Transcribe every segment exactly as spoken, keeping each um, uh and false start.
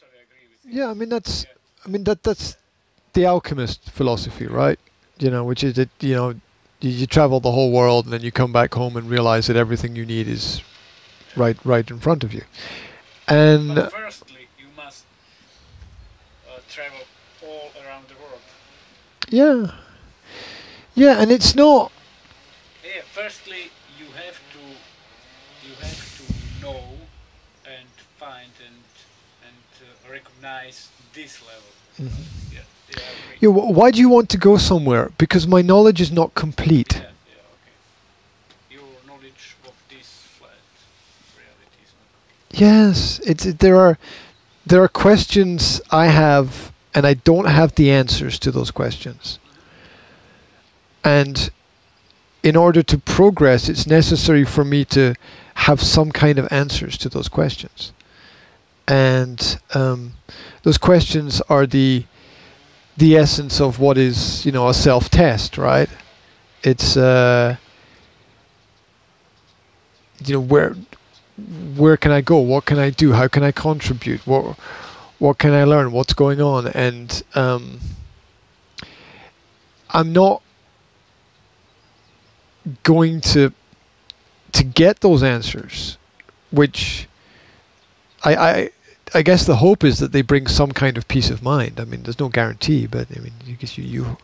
totally agree with you. Yeah, I mean that's, yeah. I mean that that's the alchemist philosophy, right? You know, which is that you know you, you travel the whole world and then you come back home and realize that everything you need is right right in front of you. And but firstly, you must uh, travel all around the world. Yeah. Yeah, and it's not. Yeah, firstly, you have to you have to know and find and and uh, recognize this level. Mm-hmm. Yeah. Yeah, yeah, why do you want to go somewhere? Because my knowledge is not complete. Yeah, yeah, okay. Your knowledge of this flat reality is not complete. Yes, it's it, there are there are questions I have, and I don't have the answers to those questions. And in order to progress, it's necessary for me to have some kind of answers to those questions. And um, those questions are the the essence of what is, you know, a self-test, right? It's uh, you know, where where can I go? What can I do? How can I contribute? What what can I learn? What's going on? And um, I'm not going to to get those answers, which I, I I guess the hope is that they bring some kind of peace of mind. I mean, there's no guarantee, but I mean, I guess you you.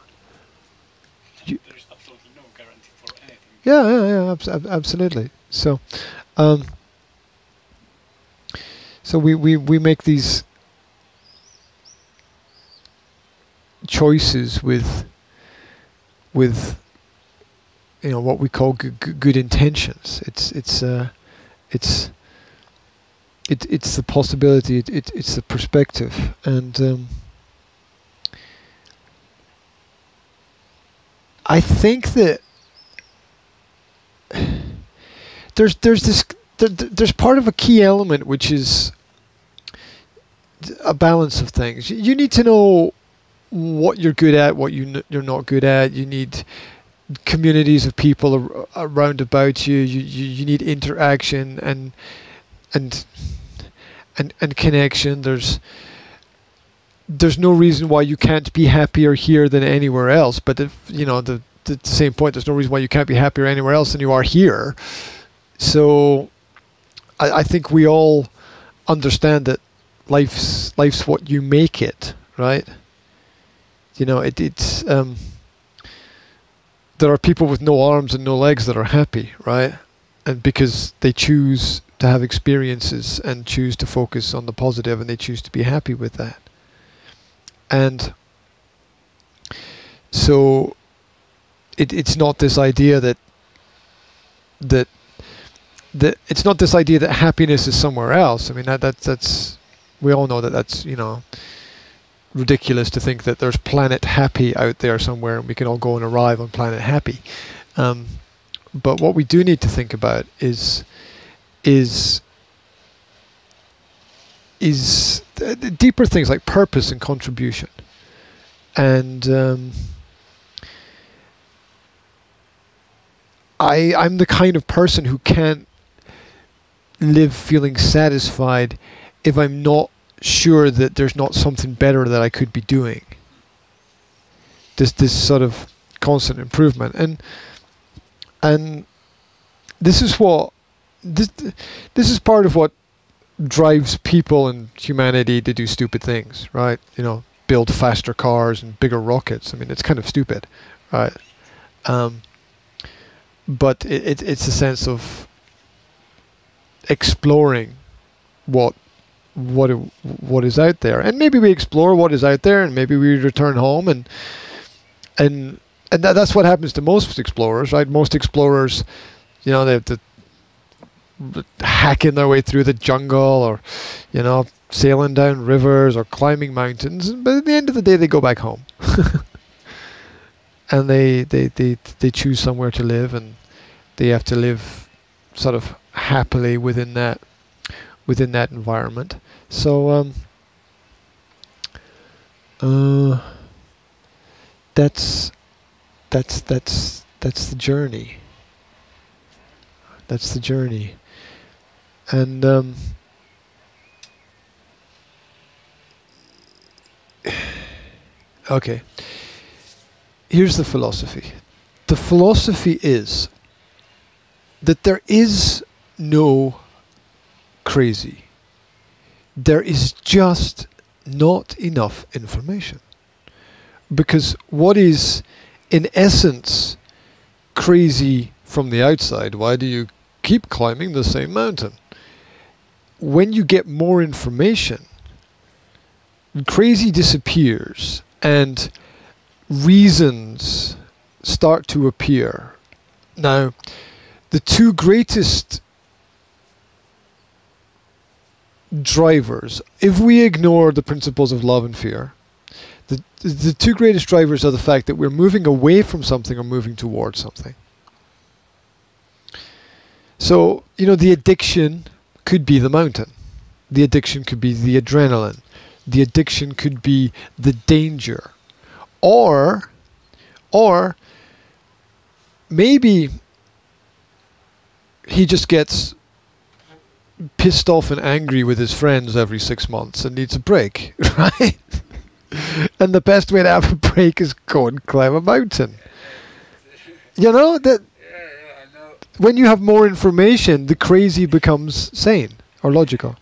you there's absolutely no guarantee for anything. Yeah, yeah, yeah, abso- absolutely. So, um, so we, we, we make these choices with with. You know what we call g- g- good intentions. It's it's uh, it's it, it's the possibility. It, it it's the perspective, and um, I think that there's there's this there, there's part of a key element which is a balance of things. You need to know what you're good at, what you n- you're not good at. You need communities of people ar- around about you. You, you you need interaction and and and and connection. There's there's no reason why you can't be happier here than anywhere else, but if, you know, the, the same point, there's no reason why you can't be happier anywhere else than you are here. So I, I think we all understand that life's life's what you make it, right? You know, it it's um there are people with no arms and no legs that are happy, right? And because they choose to have experiences and choose to focus on the positive, and they choose to be happy with that. And so it, it's not this idea that that that it's not this idea that happiness is somewhere else. I mean, that, that that's we all know that that's, you know, ridiculous to think that there's Planet Happy out there somewhere and we can all go and arrive on Planet Happy. Um, but what we do need to think about is is is th- deeper things like purpose and contribution. And um, I I'm the kind of person who can't live feeling satisfied if I'm not sure that there's not something better that I could be doing. This this sort of constant improvement, and and this is what this this is part of what drives people and humanity to do stupid things, right? You know, build faster cars and bigger rockets. I mean, it's kind of stupid, right? Um, but it, it it's a sense of exploring what. what what is out there, and maybe we explore what is out there, and maybe we return home, and and and that, that's what happens to most explorers, right? Most explorers, you know, they have to hacking their way through the jungle, or, you know, sailing down rivers or climbing mountains, but at the end of the day they go back home and they, they they they choose somewhere to live, and they have to live sort of happily within that within that environment. So um, uh, that's that's that's that's the journey. That's the journey, and um, Okay. Here's the philosophy. The philosophy is that there is no crazy. There is just not enough information. Because what is, in essence, crazy from the outside? Why do you keep climbing the same mountain? When you get more information, crazy disappears and reasons start to appear. Now, the two greatest drivers, if we ignore the principles of love and fear, the, the two greatest drivers are the fact that we're moving away from something or moving towards something. So, you know, the addiction could be the mountain. The addiction could be the adrenaline. The addiction could be the danger. Or, or maybe he just gets pissed off and angry with his friends every six months and needs a break, right? And the best way to have a break is go and climb a mountain. You know, that when you have more information, the crazy becomes sane or logical.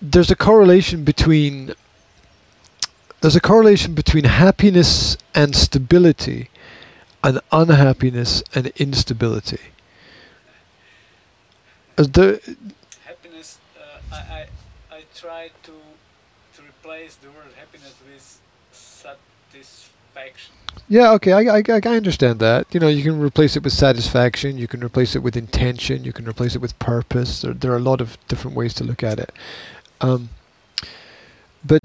There's a correlation between There's a correlation between happiness and stability and unhappiness and instability. As the, happiness, uh, I, I, I try to, to replace the word happiness with satisfaction. Yeah, okay, I, I, I understand that. You know, you can replace it with satisfaction, you can replace it with intention, you can replace it with purpose. There, there are a lot of different ways to look at it. Um, but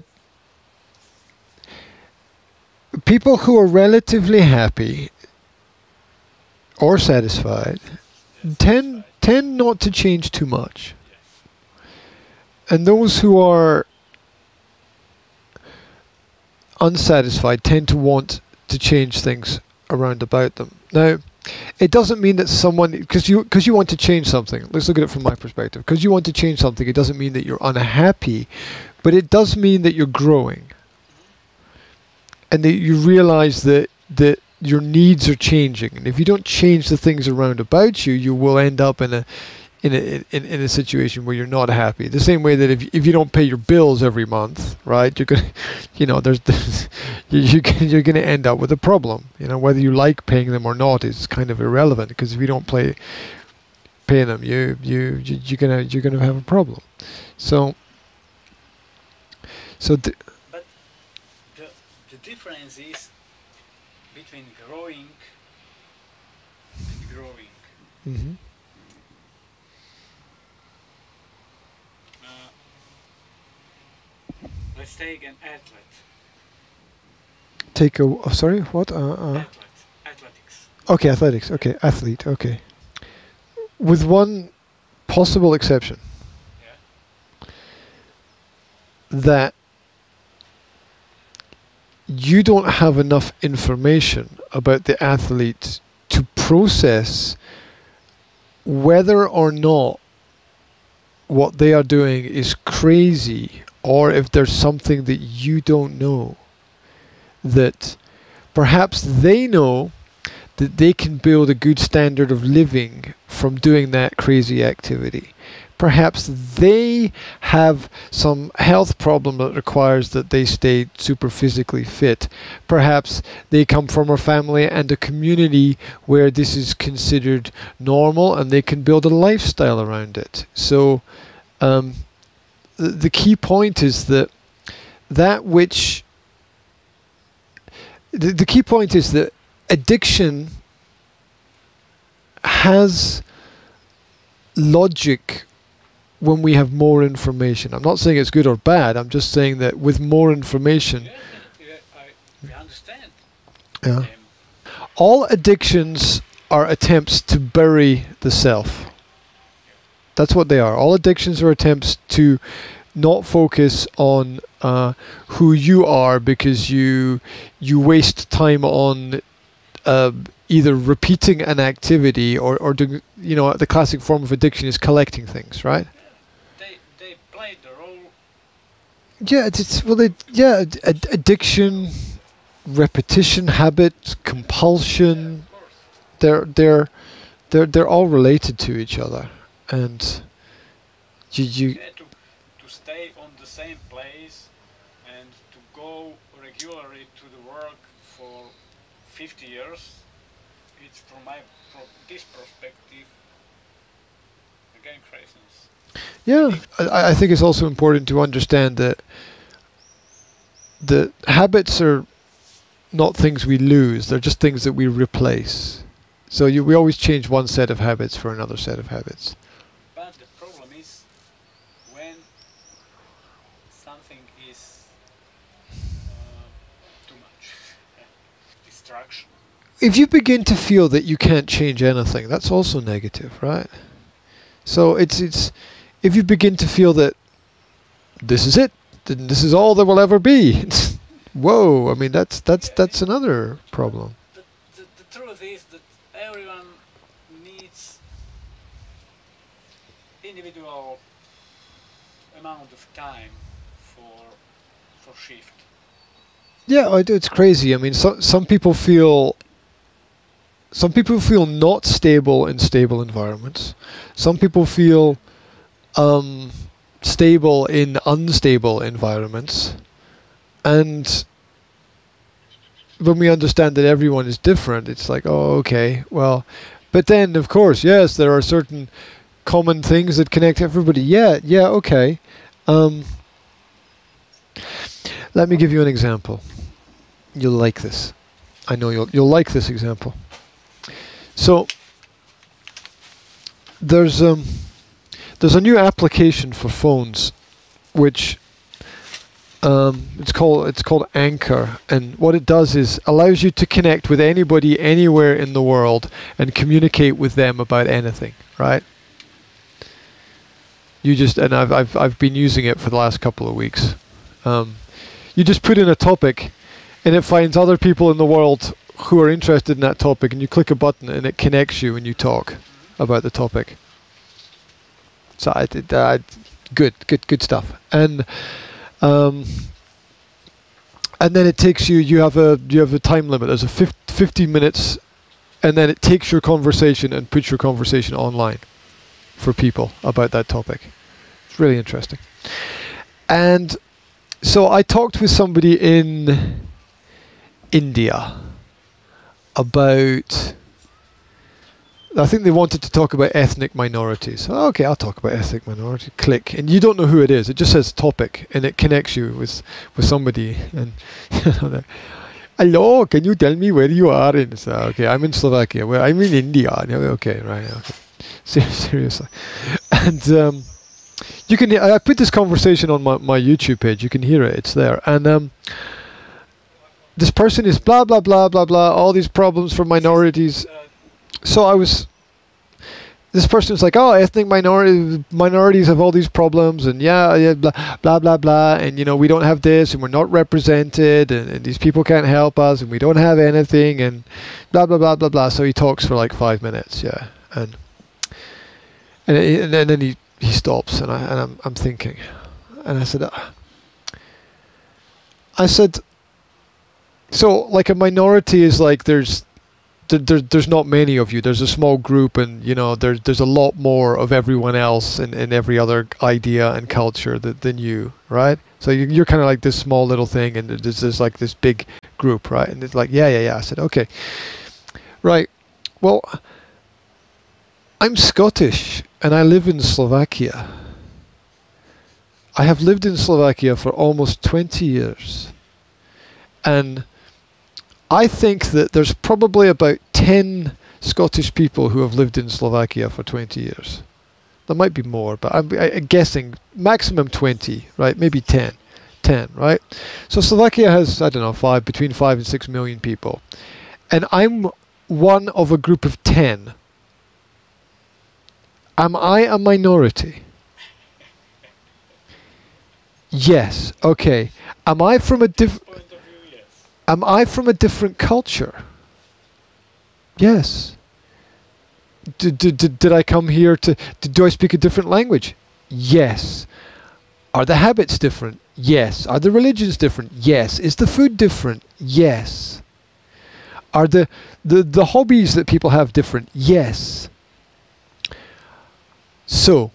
people who are relatively happy or satisfied tend tend not to change too much. And those who are unsatisfied tend to want to change things around about them. Now, it doesn't mean that someone, because you, because you want to change something, let's look at it from my perspective, because you want to change something, it doesn't mean that you're unhappy, but it does mean that you're growing. And that you realize that, that your needs are changing. And if you don't change the things around about you, you will end up in a in a in, in a situation where you're not happy. The same way that if if you don't pay your bills every month, right, you're gonna, you know, there's, there's you, you can, you're gonna end up with a problem. You know, whether you like paying them or not is kind of irrelevant, because if you don't pay pay them, you you you're gonna you're gonna have a problem. So so. Th- The difference is between growing and growing. Mm-hmm. Uh, let's take an athlete. Take a oh, sorry, what? Uh, uh. Athlete, athletics. Okay, athletics. Okay, athlete. Okay, with one possible exception. Yeah. That. You don't have enough information about the athlete to process whether or not what they are doing is crazy, or if there's something that you don't know that perhaps they know that they can build a good standard of living from doing that crazy activity. Perhaps they have some health problem that requires that they stay super physically fit. Perhaps they come from a family and a community where this is considered normal and they can build a lifestyle around it. So um, the, the key point is that that which... The, the key point is that addiction has logic when we have more information. I'm not saying it's good or bad. I'm just saying that with more information, yeah, I, I understand. Yeah. Um, all addictions are attempts to bury the self. That's what they are. All addictions are attempts to not focus on uh, who you are, because you you waste time on uh, either repeating an activity or or doing, you know, the classic form of addiction is collecting things, right? They they play the role. Yeah, it's, it's well, they, yeah, ad- addiction repetition habit, compulsion, they're they're they're they're all related to each other, and you, you yeah, to, to stay on the same place and to go regularly to the work for fifty years, it's from my from this perspective again craziness. Yeah, I, I think it's also important to understand that the habits are not things we lose, they're just things that we replace. So you, we always change one set of habits for another set of habits. But the problem is when something is uh, too much, distraction. If you begin to feel that you can't change anything, that's also negative, right? So it's it's if you begin to feel that this is it, then this is all there will ever be. Whoa, I mean, that's that's that's another problem. The, the, the truth is that everyone needs individual amount of time for for shift. Yeah, it's crazy. I mean, some some people feel some people feel not stable in stable environments. Some people feel um, stable in unstable environments. And when we understand that everyone is different, it's like, oh, okay, well, but then, of course, yes, there are certain common things that connect everybody. Yeah, yeah, okay. Um, let me give you an example. You'll like this. I know you'll you'll like this example. So there's um there's a new application for phones, which. Um, it's called it's called Anchor, and what it does is allows you to connect with anybody anywhere in the world and communicate with them about anything, right? You just and I've I've I've been using it for the last couple of weeks. Um, you just put in a topic, and it finds other people in the world who are interested in that topic, and you click a button, and it connects you, and you talk about the topic. So I did uh, good good good stuff, and. Um, and then it takes you. You have a you have a time limit. There's a fifty minutes, and then it takes your conversation and puts your conversation online for people about that topic. It's really interesting. And so I talked with somebody in India about. I think they wanted to talk about ethnic minorities. Oh, okay, I'll talk about ethnic minority. Click, and you don't know who it is. It just says topic, and it connects you with with somebody. And like, hello, can you tell me where you are? And it's like, okay, I'm in Slovakia. Well, I'm in India. Okay, right. Okay. Seriously, and um, you can. I put this conversation on my my YouTube page. You can hear it. It's there. And um, this person is blah blah blah blah blah. All these problems for minorities. So I was, this person was like, oh, ethnic minorities minorities have all these problems, and yeah, yeah, blah, blah, blah, blah, and, you know, we don't have this, and we're not represented, and, and these people can't help us, and we don't have anything, and blah, blah, blah, blah, blah. So he talks for like five minutes, yeah, and and, and, and then he, he stops, and, I, and I'm, I'm thinking, and I said, uh, I said, so like a minority is like there's, There, there's not many of you. There's a small group, and you know, there's there's a lot more of everyone else and, and every other idea and culture that, than you, right? So you, you're kind of like this small little thing, and there's, there's like this big group, right? And it's like, yeah, yeah, yeah. I said, okay, right. Well, I'm Scottish, and I live in Slovakia. I have lived in Slovakia for almost twenty years, and I think that there's probably about ten Scottish people who have lived in Slovakia for twenty years. There might be more, but I'm, I'm guessing maximum twenty, right? Maybe ten, ten, right? So Slovakia has, I don't know, five between five and six million people, and I'm one of a group of ten. Am I a minority? Yes. Okay. Am I from a different? Am I from a different culture? Yes. Did, did, did I come here to... Did, do I speak a different language? Yes. Are the habits different? Yes. Are the religions different? Yes. Is the food different? Yes. Are the, the, the hobbies that people have different? Yes. So,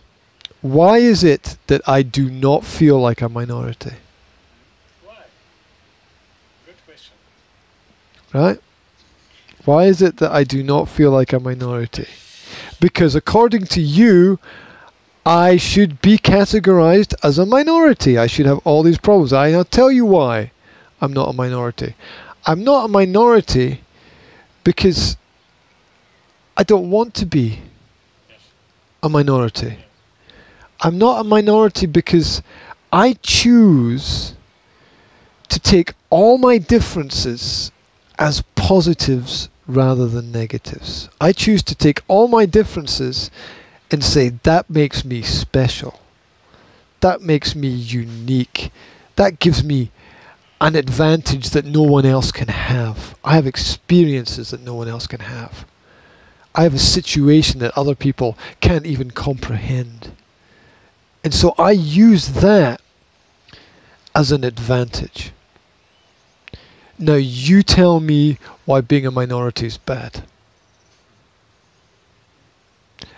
why is it that I do not feel like a minority? Why? Good question. Right? Why is it that I do not feel like a minority? Because according to you, I should be categorized as a minority. I should have all these problems. I, I'll tell you why I'm not a minority. I'm not a minority because I don't want to be a minority. I'm not a minority because I choose to take all my differences as positives rather than negatives. I choose to take all my differences and say that makes me special. That makes me unique. That gives me an advantage that no one else can have. I have experiences that no one else can have. I have a situation that other people can't even comprehend. And so I use that as an advantage. Now you tell me why being a minority is bad.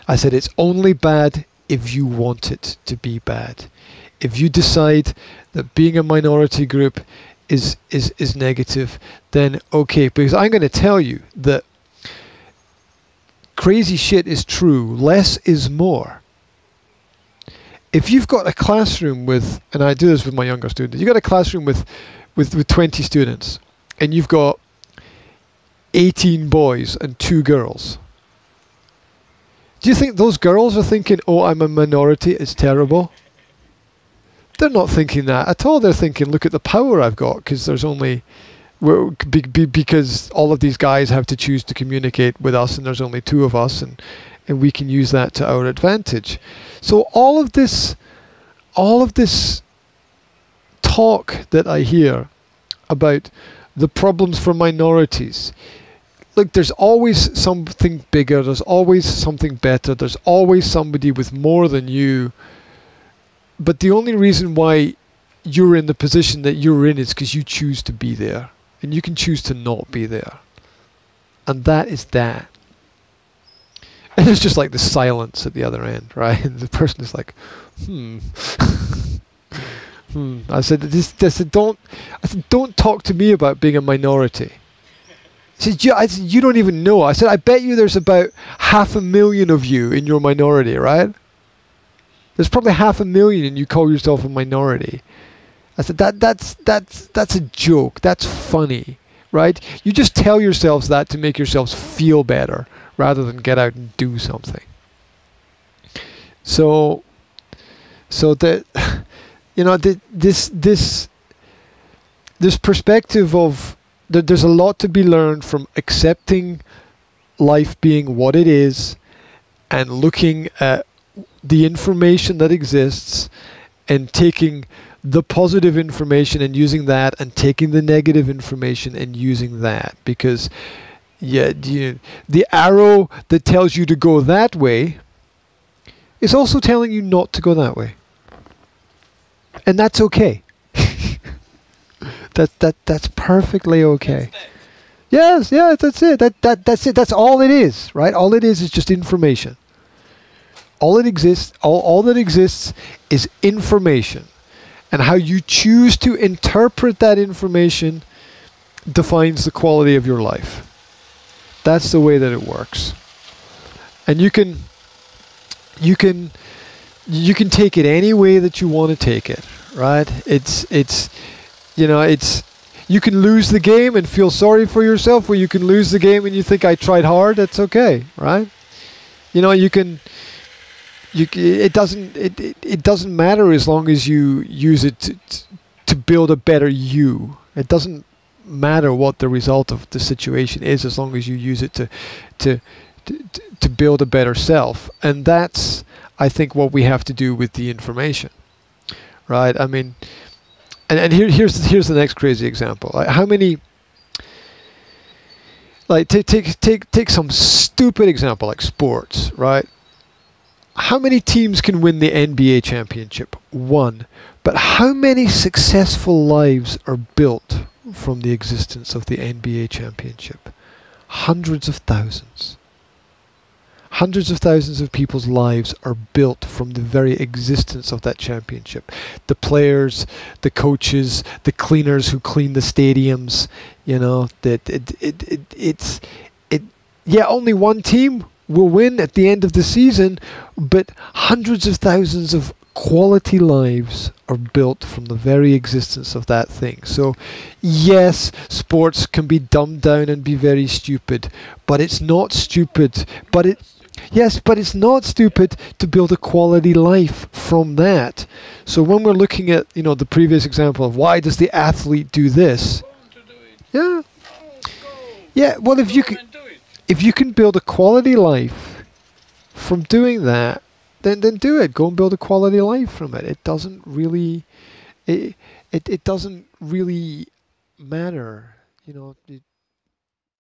I said it's only bad if you want it to be bad. If you decide that being a minority group is is, is negative, then okay, because I'm going to tell you that crazy shit is true. Less is more. If you've got a classroom with, and I do this with my younger students, you've got a classroom with, with, with twenty students, and you've got eighteen boys and two girls. Do you think those girls are thinking, oh, I'm a minority, it's terrible? They're not thinking that at all. They're thinking, look at the power I've got, because there's only, well, be, be, because all of these guys have to choose to communicate with us, and there's only two of us, and, and we can use that to our advantage. So all of this, all of this talk that I hear about the problems for minorities, look, there's always something bigger, there's always something better, there's always somebody with more than you. But the only reason why you're in the position that you're in is because you choose to be there. And you can choose to not be there. And that is that. And it's just like the silence at the other end, right? And the person is like, hmm. hmm. I said, this, this, don't, I said, don't talk to me about being a minority. I said, you, I said, you don't even know. I said, I bet you there's about half a million of you in your minority, right? There's probably half a million and you call yourself a minority. I said, that that's that's that's a joke. That's funny, right? You just tell yourselves that to make yourselves feel better rather than get out and do something. So, so that, you know, the, this this this perspective of, there's a lot to be learned from accepting life being what it is and looking at the information that exists and taking the positive information and using that and taking the negative information and using that. Because yeah, you, the arrow that tells you to go that way is also telling you not to go that way. And that's okay. That that that's perfectly okay. Yes, yeah, that's it. That that that's it. That's all it is, right? All it is is just information. All it exists, all, all that exists is information. And how you choose to interpret that information defines the quality of your life. That's the way that it works. And you can you can you can take it any way that you want to take it, right? It's it's You know, it's, you can lose the game and feel sorry for yourself, or you can lose the game and you think I tried hard. That's okay, right? You know, you can, you it doesn't it, it, it doesn't matter as long as you use it to, to build a better you. It doesn't matter what the result of the situation is as long as you use it to to to, to build a better self. And that's, I think, what we have to do with the information, right? I mean. And, and here, here's here's the next crazy example. Like how many, like take take take take some stupid example like sports, right? how many teams can win the N B A championship? One. But how many successful lives are built from the existence of the N B A championship? Hundreds of thousands. Hundreds of thousands of people's lives are built from the very existence of that championship. The players, the coaches, the cleaners who clean the stadiums, you know, that it, it, it, it, it's, it, yeah, only one team will win at the end of the season, but hundreds of thousands of quality lives are built from the very existence of that thing. So yes, sports can be dumbed down and be very stupid, but it's not stupid, but it Yes, but it's not stupid to build a quality life from that. So when we're looking at, you know, the previous example of why does the athlete do this? Yeah. Yeah, well, if you can, if you can build a quality life from doing that, then then do it. Go and build a quality life from it. It doesn't really it it, it doesn't really matter, you know. It,